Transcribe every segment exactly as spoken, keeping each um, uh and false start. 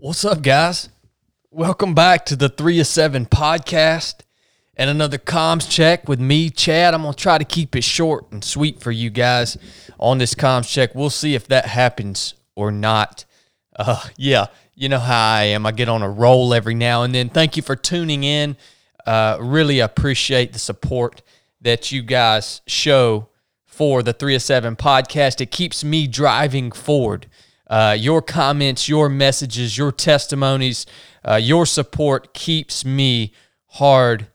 What's up, guys? Welcome back to the three oh seven Podcast and another comms check with me, Chad. I'm going to try to keep it short and sweet for you guys on this comms check. We'll see if that happens or not. Uh, yeah, you know how I am. I get on a roll every now and then. Thank you for tuning in. Uh, really appreciate the support that you guys show for the three oh seven Podcast. It keeps me driving forward. Uh, your comments, your messages, your testimonies, uh, your support keeps me hard,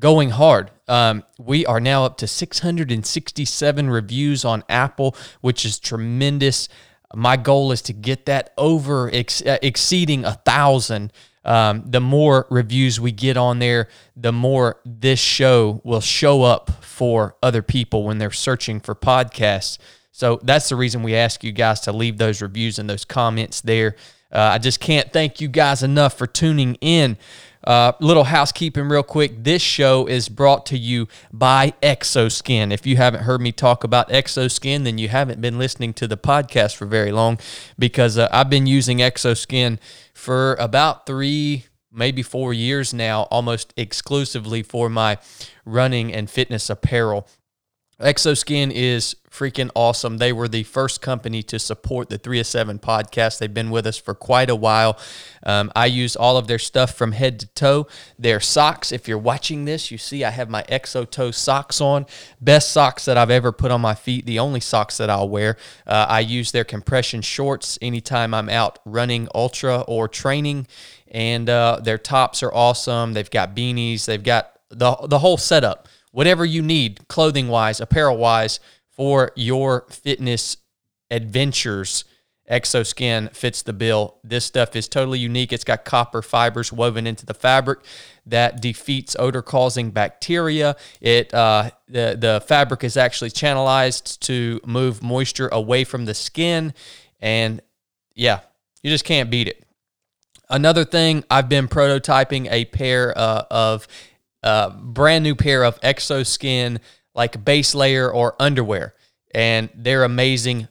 going hard. Um, we are now up to six hundred sixty-seven reviews on Apple, which is tremendous. My goal is to get that over, ex exceeding one thousand. Um, the more reviews we get on there, the more this show will show up for other people when they're searching for podcasts. So that's the reason we ask you guys to leave those reviews and those comments there. Uh, I just can't thank you guys enough for tuning in. Uh, little housekeeping real quick. This show is brought to you by Xoskin. If you haven't heard me talk about Xoskin, then you haven't been listening to the podcast for very long, because uh, I've been using Xoskin for about three, maybe four years now, almost exclusively for my running and fitness apparel. Xoskin is freaking awesome. They were the first company to support the three oh seven Podcast. They've been with us for quite a while. Um, I use all of their stuff from head to toe. Their socks, if you're watching this, you see I have my XoToes socks on. Best socks that I've ever put on my feet, the only socks that I'll wear. Uh, I use their compression shorts anytime I'm out running ultra or training, and uh, their tops are awesome. They've got beanies. They've got the, the whole setup. Whatever you need, clothing-wise, apparel-wise, for your fitness adventures, Xoskin fits the bill. This stuff is totally unique. It's got copper fibers woven into the fabric that defeats odor-causing bacteria. It uh, the, the fabric is actually channelized to move moisture away from the skin, and yeah, you just can't beat it. Another thing, I've been prototyping a pair uh, of... Uh, brand new pair of Xoskin, like base layer or underwear, and they're amazing.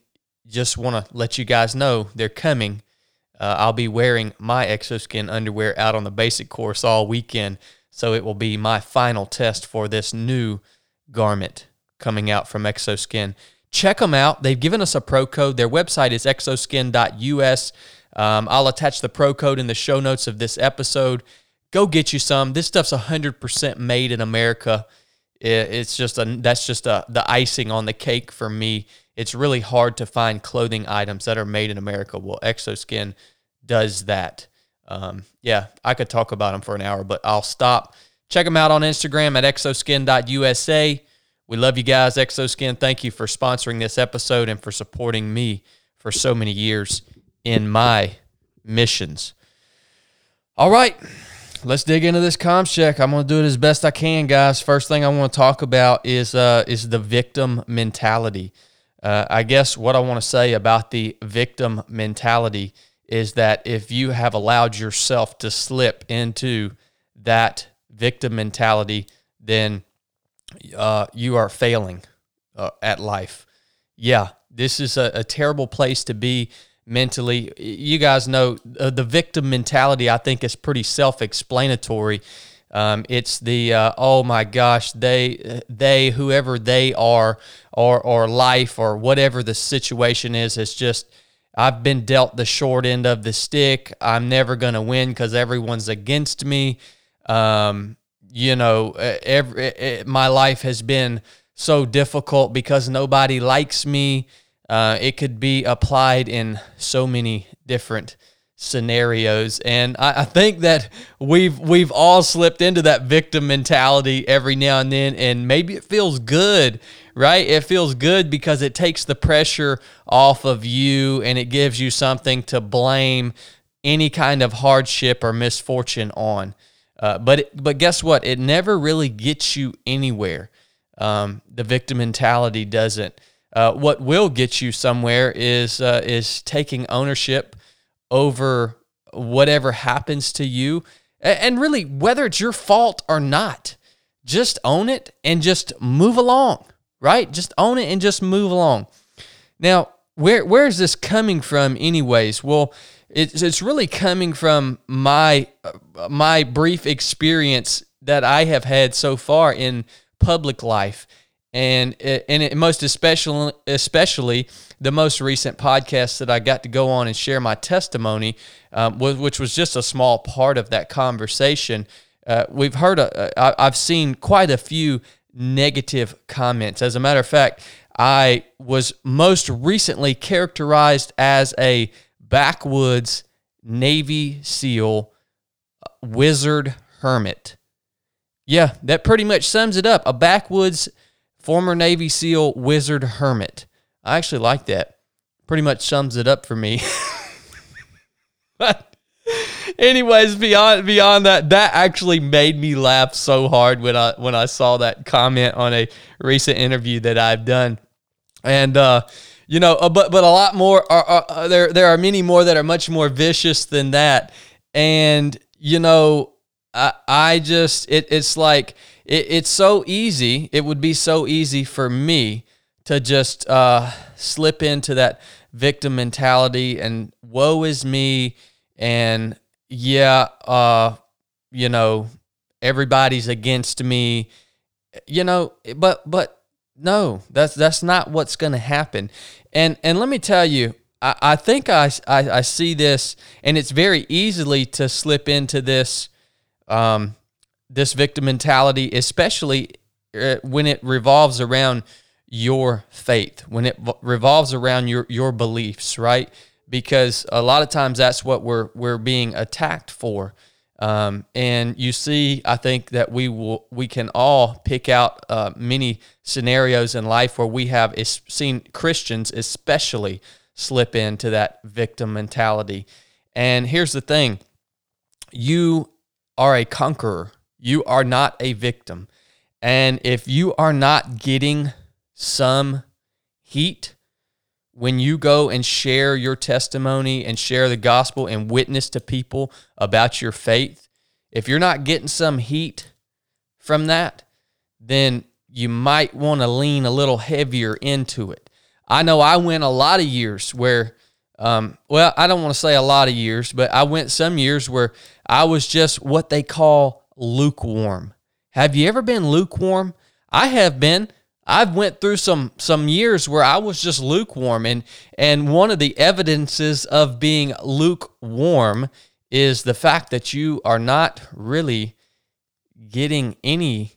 Just want to let you guys know they're coming. Uh, I'll be wearing my Xoskin underwear out on the basic course all weekend, so it will be my final test for this new garment coming out from Xoskin. Check them out. They've given us a pro code. Their website is xoskin dot U S. Um, I'll attach the pro code in the show notes of this episode. Go get you some. This stuff's one hundred percent made in America. It's just a, that's just a, the icing on the cake for me. It's really hard to find clothing items that are made in America. Well, Xoskin does that. Um, yeah, I could talk about them for an hour, but I'll stop. Check them out on Instagram at xoskin dot U S A. We love you guys, Xoskin. Thank you for sponsoring this episode and for supporting me for so many years in my missions. All right. Let's dig into this comms check. I'm going to do it as best I can, guys. First thing I want to talk about is uh, is the victim mentality. Uh, I guess what I want to say about the victim mentality is that if you have allowed yourself to slip into that victim mentality, then uh, you are failing uh, at life. Yeah, this is a, a terrible place to be. Mentally, you guys know uh, the victim mentality, I think, is pretty self-explanatory. Um, it's the, uh, oh my gosh, they, they, whoever they are, or, or life, or whatever the situation is, it's just, I've been dealt the short end of the stick. I'm never going to win because everyone's against me. Um, you know, every, it, my life has been so difficult because nobody likes me. Uh, it could be applied in so many different scenarios, and I, I think that we've we've all slipped into that victim mentality every now and then, and maybe it feels good, right? It feels good because it takes the pressure off of you, and it gives you something to blame any kind of hardship or misfortune on. Uh, but it, but guess what? It never really gets you anywhere. Um, the victim mentality doesn't. Uh, what will get you somewhere is uh, is taking ownership over whatever happens to you, and really whether it's your fault or not, just own it and just move along, right? Just own it and just move along. Now, where where is this coming from anyways? Well, it's it's really coming from my uh, my brief experience that I have had so far in public life, and and it most especially especially the most recent podcast that I got to go on and share my testimony, um, which was just a small part of that conversation. Uh, we've heard a, uh, I've seen quite a few negative comments. As a matter of fact, I was most recently characterized as a backwoods Navy SEAL wizard hermit. Yeah, that pretty much sums it up. A backwoods former Navy SEAL wizard hermit. I actually like that. Pretty much sums it up for me. But anyways, beyond beyond that, that actually made me laugh so hard when I when I saw that comment on a recent interview that I've done, and uh, you know, uh, but but a lot more are, are, are there. There are many more that are much more vicious than that, and you know, I I just it it's like it, it's so easy. It would be so easy for me to just uh, slip into that victim mentality and woe is me. And yeah, uh, you know, everybody's against me, you know, but, but no, that's, that's not what's going to happen. And, and let me tell you, I, I think I, I, I see this, and it's very easily to slip into this, um, this victim mentality, especially when it revolves around your faith, when it revolves around your, your beliefs, right? Because a lot of times that's what we're we're being attacked for, um, and you see, I think that we will we can all pick out uh, many scenarios in life where we have is seen Christians especially slip into that victim mentality. And here's the thing: you are a conqueror. You are not a victim. And if you are not getting some heat when you go and share your testimony and share the gospel and witness to people about your faith, if you're not getting some heat from that, then you might want to lean a little heavier into it. I know I went a lot of years where, um, well, I don't want to say a lot of years, but I went some years where I was just what they call lukewarm. Have you ever been lukewarm? I have been. I've went through some some years where I was just lukewarm, and and one of the evidences of being lukewarm is the fact that you are not really getting any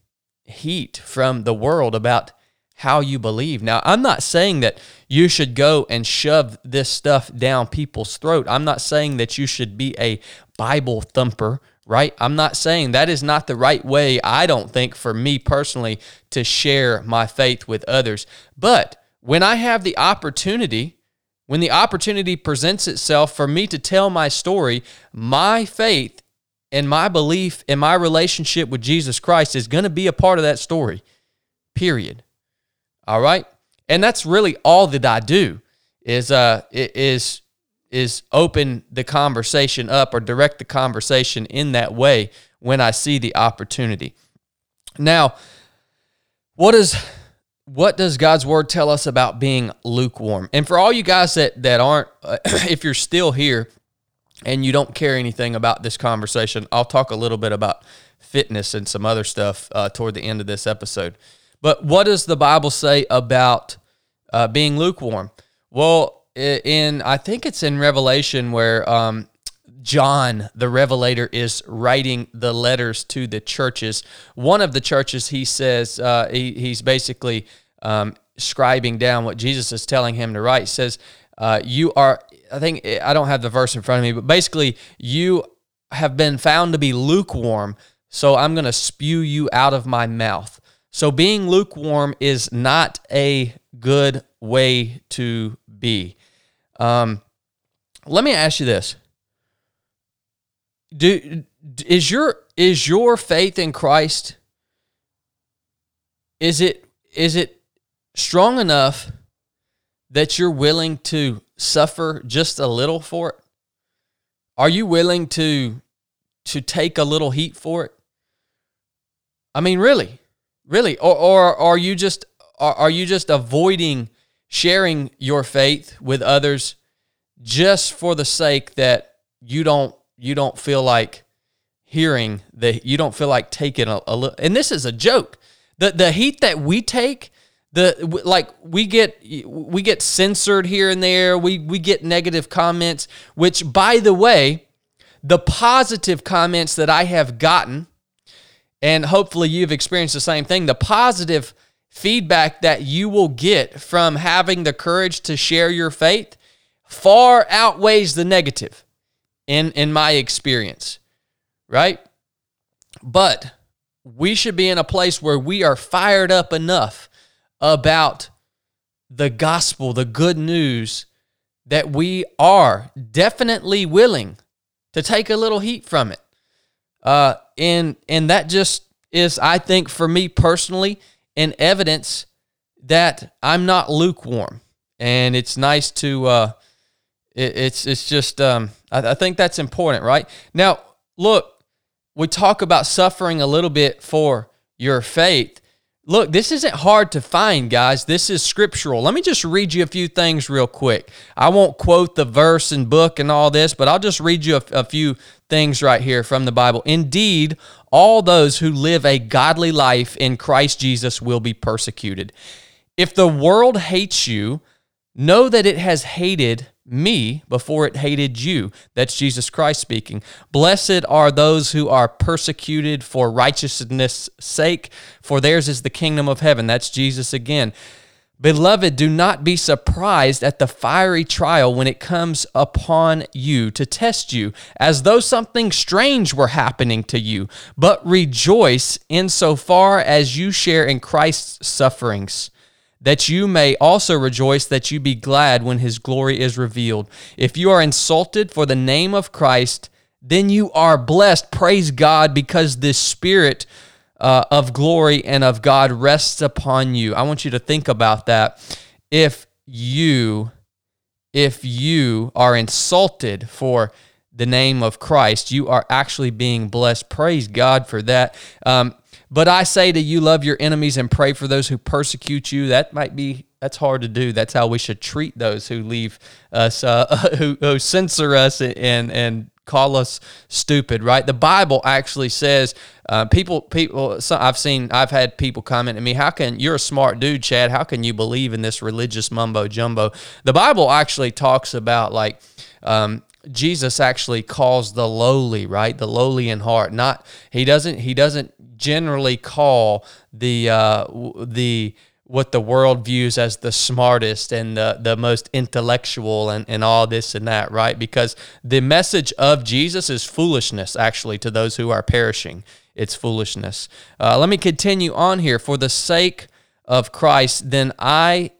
heat from the world about how you believe. Now, I'm not saying that you should go and shove this stuff down people's throat. I'm not saying that you should be a Bible thumper, right? I'm not saying that is not the right way, I don't think, for me personally, to share my faith with others. But when I have the opportunity, when the opportunity presents itself for me to tell my story, my faith and my belief and my relationship with Jesus Christ is going to be a part of that story, period. All right? And that's really all that I do is uh, is. is open the conversation up or direct the conversation in that way when I see the opportunity. Now, what is what does God's Word tell us about being lukewarm? And for all you guys that, that aren't, uh, if you're still here and you don't care anything about this conversation, I'll talk a little bit about fitness and some other stuff uh, toward the end of this episode. But what does the Bible say about uh, being lukewarm? Well, in I think it's in Revelation where um, John the Revelator is writing the letters to the churches. One of the churches, he says, uh, he, he's basically um, scribing down what Jesus is telling him to write. He says, uh, you are, I think, I don't have the verse in front of me, but basically, you have been found to be lukewarm, so I'm going to spew you out of my mouth. So being lukewarm is not a good way to be. Um, let me ask you this: Do is your is your faith in Christ, is it is it strong enough that you're willing to suffer just a little for it? Are you willing to to take a little heat for it? I mean, really, really, or or are you just are, are you just avoiding sharing your faith with others just for the sake that you don't you don't feel like hearing, that you don't feel like taking a, a look. And this is a joke. The the heat that we take, the like we get we get censored here and there. We we get negative comments, which, by the way, the positive comments that I have gotten, and hopefully you've experienced the same thing, the positive feedback that you will get from having the courage to share your faith far outweighs the negative in in my experience, right? But we should be in a place where we are fired up enough about the gospel, the good news, that we are definitely willing to take a little heat from it. Uh, and, and that just is, I think, for me personally, an evidence that I'm not lukewarm. And it's nice to, uh, it, it's it's just, um, I, I think that's important, right? Now, look, we talk about suffering a little bit for your faith. Look, this isn't hard to find, guys. This is scriptural. Let me just read you a few things real quick. I won't quote the verse and book and all this, but I'll just read you a, a few things right here from the Bible. Indeed, all those who live a godly life in Christ Jesus will be persecuted. If the world hates you, know that it has hated me before it hated you. That's Jesus Christ speaking. Blessed are those who are persecuted for righteousness' sake, for theirs is the kingdom of heaven. That's Jesus again. Beloved, do not be surprised at the fiery trial when it comes upon you to test you, as though something strange were happening to you, but rejoice insofar as you share in Christ's sufferings, that you may also rejoice, that you be glad when his glory is revealed. If you are insulted for the name of Christ, then you are blessed. Praise God, because this spirit uh, of glory and of God rests upon you. I want you to think about that. If you, if you are insulted for the name of Christ, you are actually being blessed. Praise God for that. Um, But I say to you, love your enemies and pray for those who persecute you. That might be, that's hard to do. That's how we should treat those who leave us, uh, who, who censor us and and call us stupid, right? The Bible actually says, uh, people, people. So I've seen, I've had people comment to me, how can, you're a smart dude, Chad, how can you believe in this religious mumbo jumbo? The Bible actually talks about, like, um, Jesus actually calls the lowly, right? The lowly in heart. Not he doesn't he doesn't generally call the uh, the what the world views as the smartest and the the most intellectual and and all this and that, right? Because the message of Jesus is foolishness, actually, to those who are perishing. It's foolishness. Uh, let me continue on here. For the sake of Christ, then I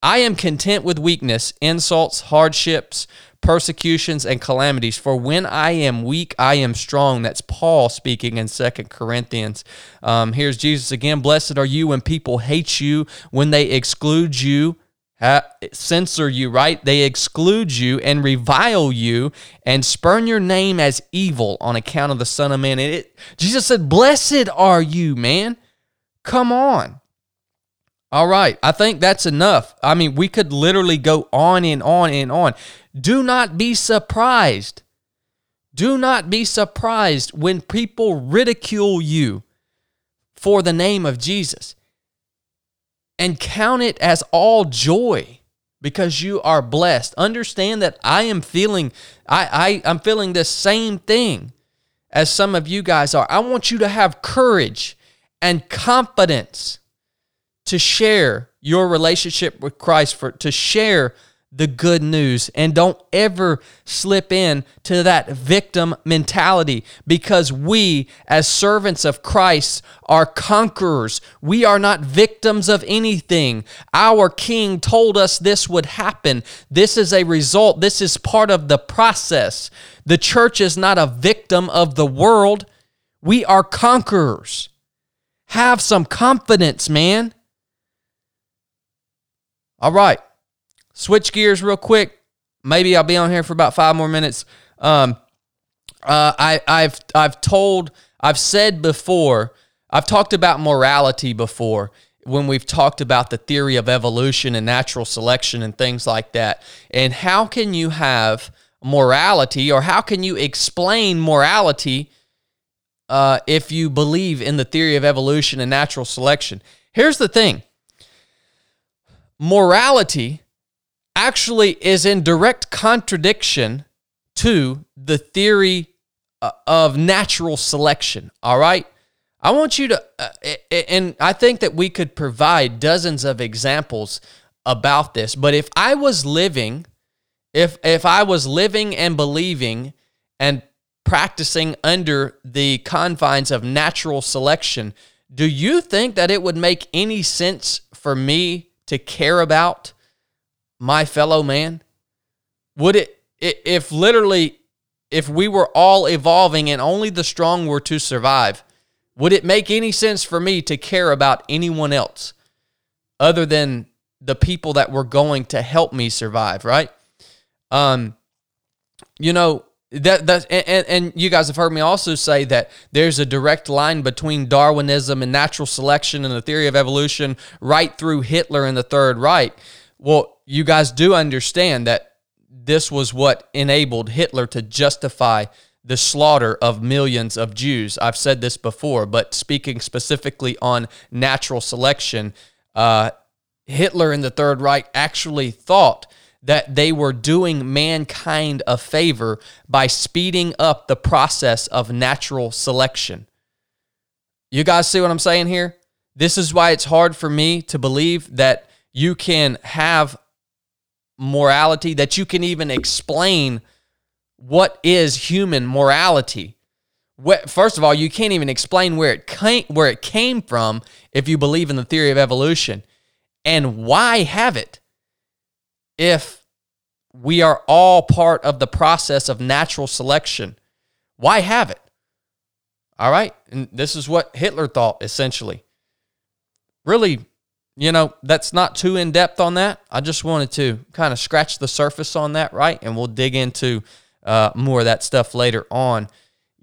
I am content with weakness, insults, hardships, persecutions, and calamities, for when I am weak, I am strong. That's Paul speaking in Second Corinthians. Um, here's Jesus again. Blessed are you when people hate you, when they exclude you, ha- censor you, right? They exclude you and revile you and spurn your name as evil on account of the Son of Man. And it, Jesus said, blessed are you, man. Come on. All right, I think that's enough. I mean, we could literally go on and on and on. Do not be surprised. Do not be surprised when people ridicule you for the name of Jesus, and count it as all joy because you are blessed. Understand that I am feeling, I, I, I'm feeling the same thing as some of you guys are. I want you to have courage and confidence to share your relationship with Christ, for to share the good news, and don't ever slip in to that victim mentality, because we, as servants of Christ, are conquerors. We are not victims of anything. Our King told us this would happen. This is a result. This is part of the process. The church is not a victim of the world. We are conquerors. Have some confidence, man. All right, switch gears real quick. Maybe I'll be on here for about five more minutes. Um, uh, I, I've I've told, I've said before, I've talked about morality before, when we've talked about the theory of evolution and natural selection and things like that. And how can you have morality, or how can you explain morality uh, if you believe in the theory of evolution and natural selection? Here's the thing. Morality actually is in direct contradiction to the theory of natural selection, all right? I want you to, uh, and I think that we could provide dozens of examples about this, but if I was living, if if I was living and believing and practicing under the confines of natural selection, do you think that it would make any sense for me to care about my fellow man? Would it, if literally, if we were all evolving and only the strong were to survive, would it make any sense for me to care about anyone else other than the people that were going to help me survive, right? Um, you know, that, that and, and you guys have heard me also say that there's a direct line between Darwinism and natural selection and the theory of evolution right through Hitler and the Third Reich. Well, you guys do understand that this was what enabled Hitler to justify the slaughter of millions of Jews. I've said this before, but speaking specifically on natural selection, uh, Hitler and the Third Reich actually thought that they were doing mankind a favor by speeding up the process of natural selection. You guys see what I'm saying here? This is why it's hard for me to believe that you can have morality, that you can even explain what is human morality. First of all, you can't even explain where it came, where it came from if you believe in the theory of evolution. And why have it if we are all part of the process of natural selection? Why have it? All right? And this is what Hitler thought, essentially. Really, you know, that's not too in-depth on that. I just wanted to kind of scratch the surface on that, right? And we'll dig into Uh, more of that stuff later on,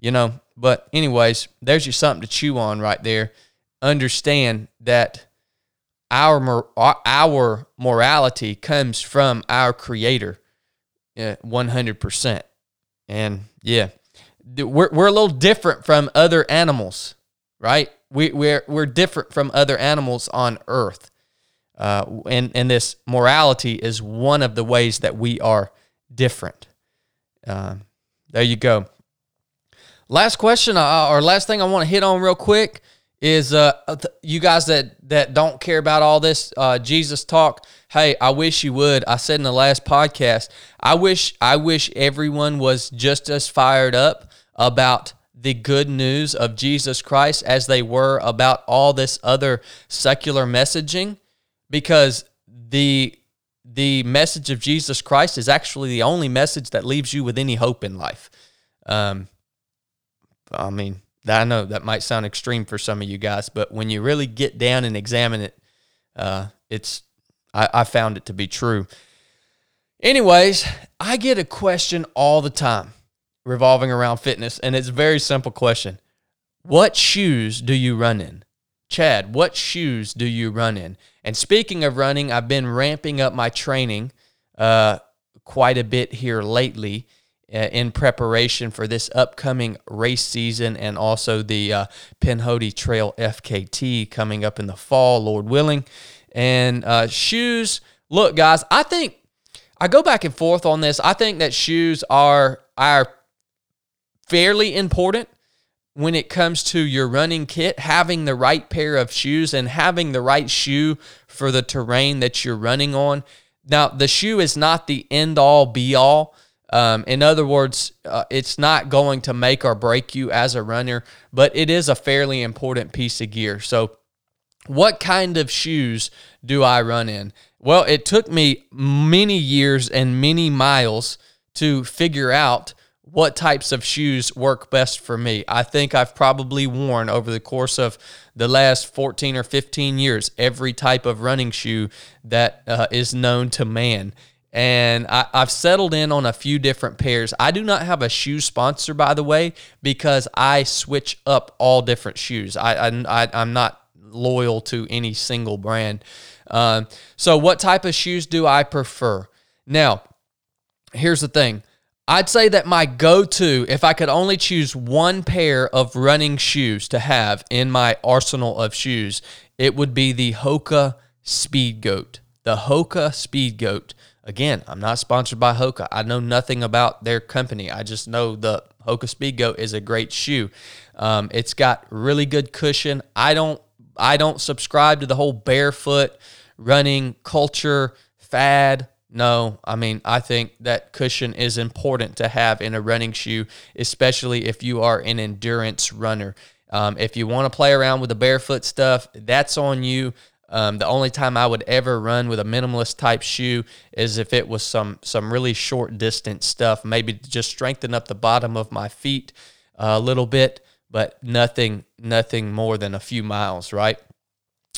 you know. But anyways, there's you something to chew on right there. Understand that our mor our morality comes from our Creator, yeah, one hundred percent. And yeah, we're we're a little different from other animals, right? We we're we're different from other animals on Earth, uh, and and this morality is one of the ways that we are different. Uh, there you go. Last question, uh, or last thing I want to hit on real quick is uh, you guys that, that don't care about all this uh, Jesus talk, hey, I wish you would. I said in the last podcast, I wish, I wish everyone was just as fired up about the good news of Jesus Christ as they were about all this other secular messaging, because the The message of Jesus Christ is actually the only message that leaves you with any hope in life. Um, I mean, I know that might sound extreme for some of you guys, but when you really get down and examine it, uh, it's I, I found it to be true. Anyways, I get a question all the time revolving around fitness, and it's a very simple question. What shoes do you run in? Chad, what shoes do you run in? And speaking of running, I've been ramping up my training uh, quite a bit here lately uh, in preparation for this upcoming race season and also the uh, Penhody Trail F K T coming up in the fall, Lord willing. And uh, shoes, look, guys, I think I go back and forth on this. I think that shoes are, are fairly important when it comes to your running kit, having the right pair of shoes and having the right shoe for the terrain that you're running on. Now, the shoe is not the end-all, be-all. Um, in other words, uh, it's not going to make or break you as a runner, but it is a fairly important piece of gear. So what kind of shoes do I run in? Well, it took me many years and many miles to figure out what types of shoes work best for me. I think I've probably worn over the course of the last fourteen or fifteen years every type of running shoe that uh, is known to man. And I, I've settled in on a few different pairs. I do not have a shoe sponsor, by the way, because I switch up all different shoes. I, I, I, I'm not loyal to any single brand. Um, so what type of shoes do I prefer? Now, here's the thing. I'd say that my go-to, if I could only choose one pair of running shoes to have in my arsenal of shoes, it would be the Hoka Speedgoat. The Hoka Speedgoat. Again, I'm not sponsored by Hoka. I know nothing about their company. I just know the Hoka Speedgoat is a great shoe. Um, it's got really good cushion. I don't, I don't subscribe to the whole barefoot running culture fad. No, I mean, I think that cushion is important to have in a running shoe, especially if you are an endurance runner. Um, if you want to play around with the barefoot stuff, that's on you. Um, the only time I would ever run with a minimalist type shoe is if it was some, some really short distance stuff, maybe just strengthen up the bottom of my feet a little bit, but nothing, nothing more than a few miles, right?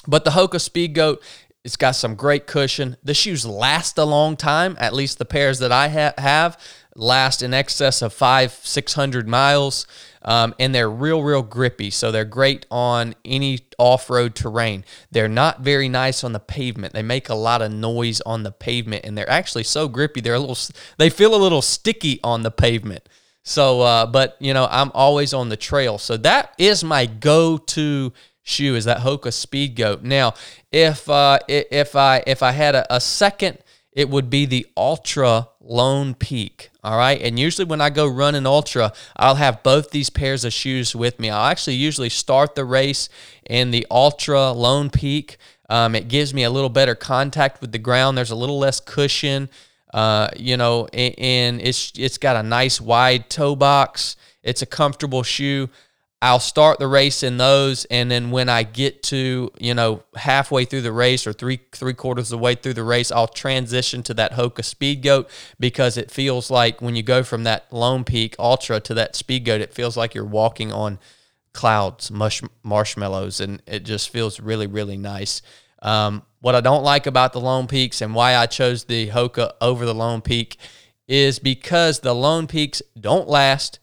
But the Hoka Speedgoat, it's got some great cushion. The shoes last a long time. At least the pairs that I ha have last in excess of five, six hundred miles, um, and they're real, real grippy. So they're great on any off-road terrain. They're not very nice on the pavement. They make a lot of noise on the pavement, and they're actually so grippy. They're a little. They feel a little sticky on the pavement. So, uh, but you know, I'm always on the trail. So that is my go-to shoe, is that Hoka Speedgoat. Now, if uh, if I if I had a, a second, it would be the Altra Lone Peak. All right, and usually when I go run an Altra, I'll have both these pairs of shoes with me. I'll actually usually start the race in the Altra Lone Peak. Um, it gives me a little better contact with the ground. There's a little less cushion, uh, you know, and, and it's it's got a nice wide toe box. It's a comfortable shoe. I'll start the race in those, and then when I get to, you know, halfway through the race or three three quarters of the way through the race, I'll transition to that Hoka Speedgoat, because it feels like when you go from that Lone Peak Altra to that Speedgoat, it feels like you're walking on clouds, mush, marshmallows, and it just feels really, really nice. Um, what I don't like about the Lone Peaks and why I chose the Hoka over the Lone Peak is because the Lone Peaks don't last.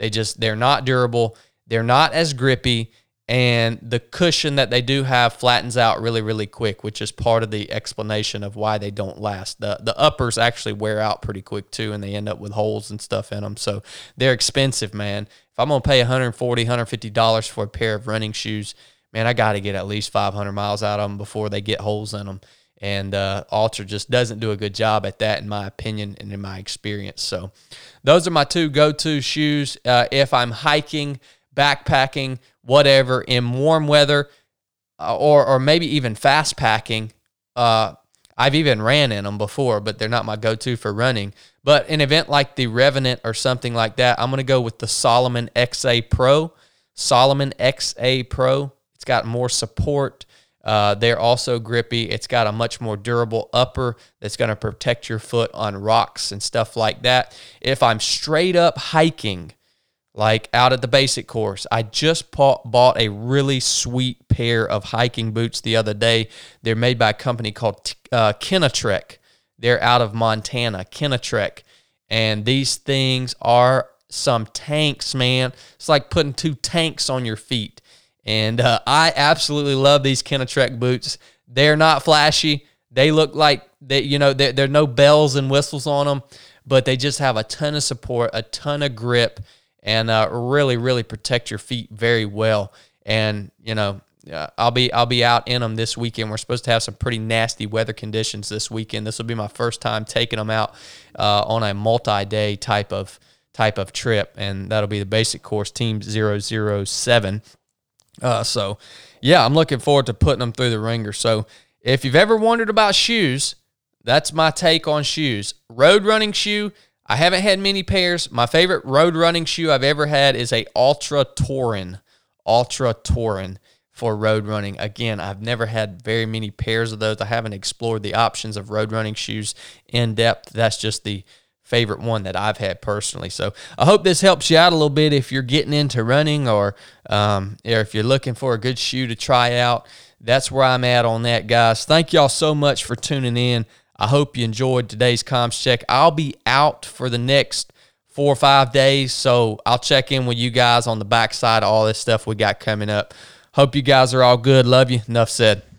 They just, they're not durable. They're not as grippy, and the cushion that they do have flattens out really, really quick, which is part of the explanation of why they don't last. The, the uppers actually wear out pretty quick, too, and they end up with holes and stuff in them. So they're expensive, man. If I'm going to pay a hundred forty dollars, a hundred fifty dollars for a pair of running shoes, man, I got to get at least five hundred miles out of them before they get holes in them. And uh, Altra just doesn't do a good job at that, in my opinion and in my experience. So those are my two go-to shoes. Uh, if I'm hiking, backpacking, whatever, in warm weather, uh, or or maybe even fast packing. Uh, I've even ran in them before, but they're not my go-to for running. But an event like the Revenant or something like that, I'm going to go with the Salomon X A Pro. Salomon X A Pro. It's got more support. Uh, they're also grippy. It's got a much more durable upper that's going to protect your foot on rocks and stuff like that. If I'm straight up hiking, like out at the basic course, I just bought a really sweet pair of hiking boots the other day. They're made by a company called uh, Kenetrek. They're out of Montana, Kenetrek. And these things are some tanks, man. It's like putting two tanks on your feet. And uh, I absolutely love these Kenetrek boots. They're not flashy. They look like, they, you know, there are no bells and whistles on them, but they just have a ton of support, a ton of grip, and uh, really, really protect your feet very well. And you know, uh, I'll be I'll be out in them this weekend. We're supposed to have some pretty nasty weather conditions this weekend. This will be my first time taking them out uh, on a multi-day type of type of trip, and that'll be the basic course, Team zero zero seven. Uh, so, yeah, I'm looking forward to putting them through the ringer. So, if you've ever wondered about shoes, that's my take on shoes. Road running shoe. I haven't had many pairs. My favorite road running shoe I've ever had is a Altra Torin. Altra Torin for road running. Again, I've never had very many pairs of those. I haven't explored the options of road running shoes in depth. That's just the favorite one that I've had personally. So I hope this helps you out a little bit if you're getting into running, or, um, or if you're looking for a good shoe to try out. That's where I'm at on that, guys. Thank y'all so much for tuning in. I hope you enjoyed today's comms check. I'll be out for the next four or five days, so I'll check in with you guys on the backside of all this stuff we got coming up. Hope you guys are all good. Love you. Enough said.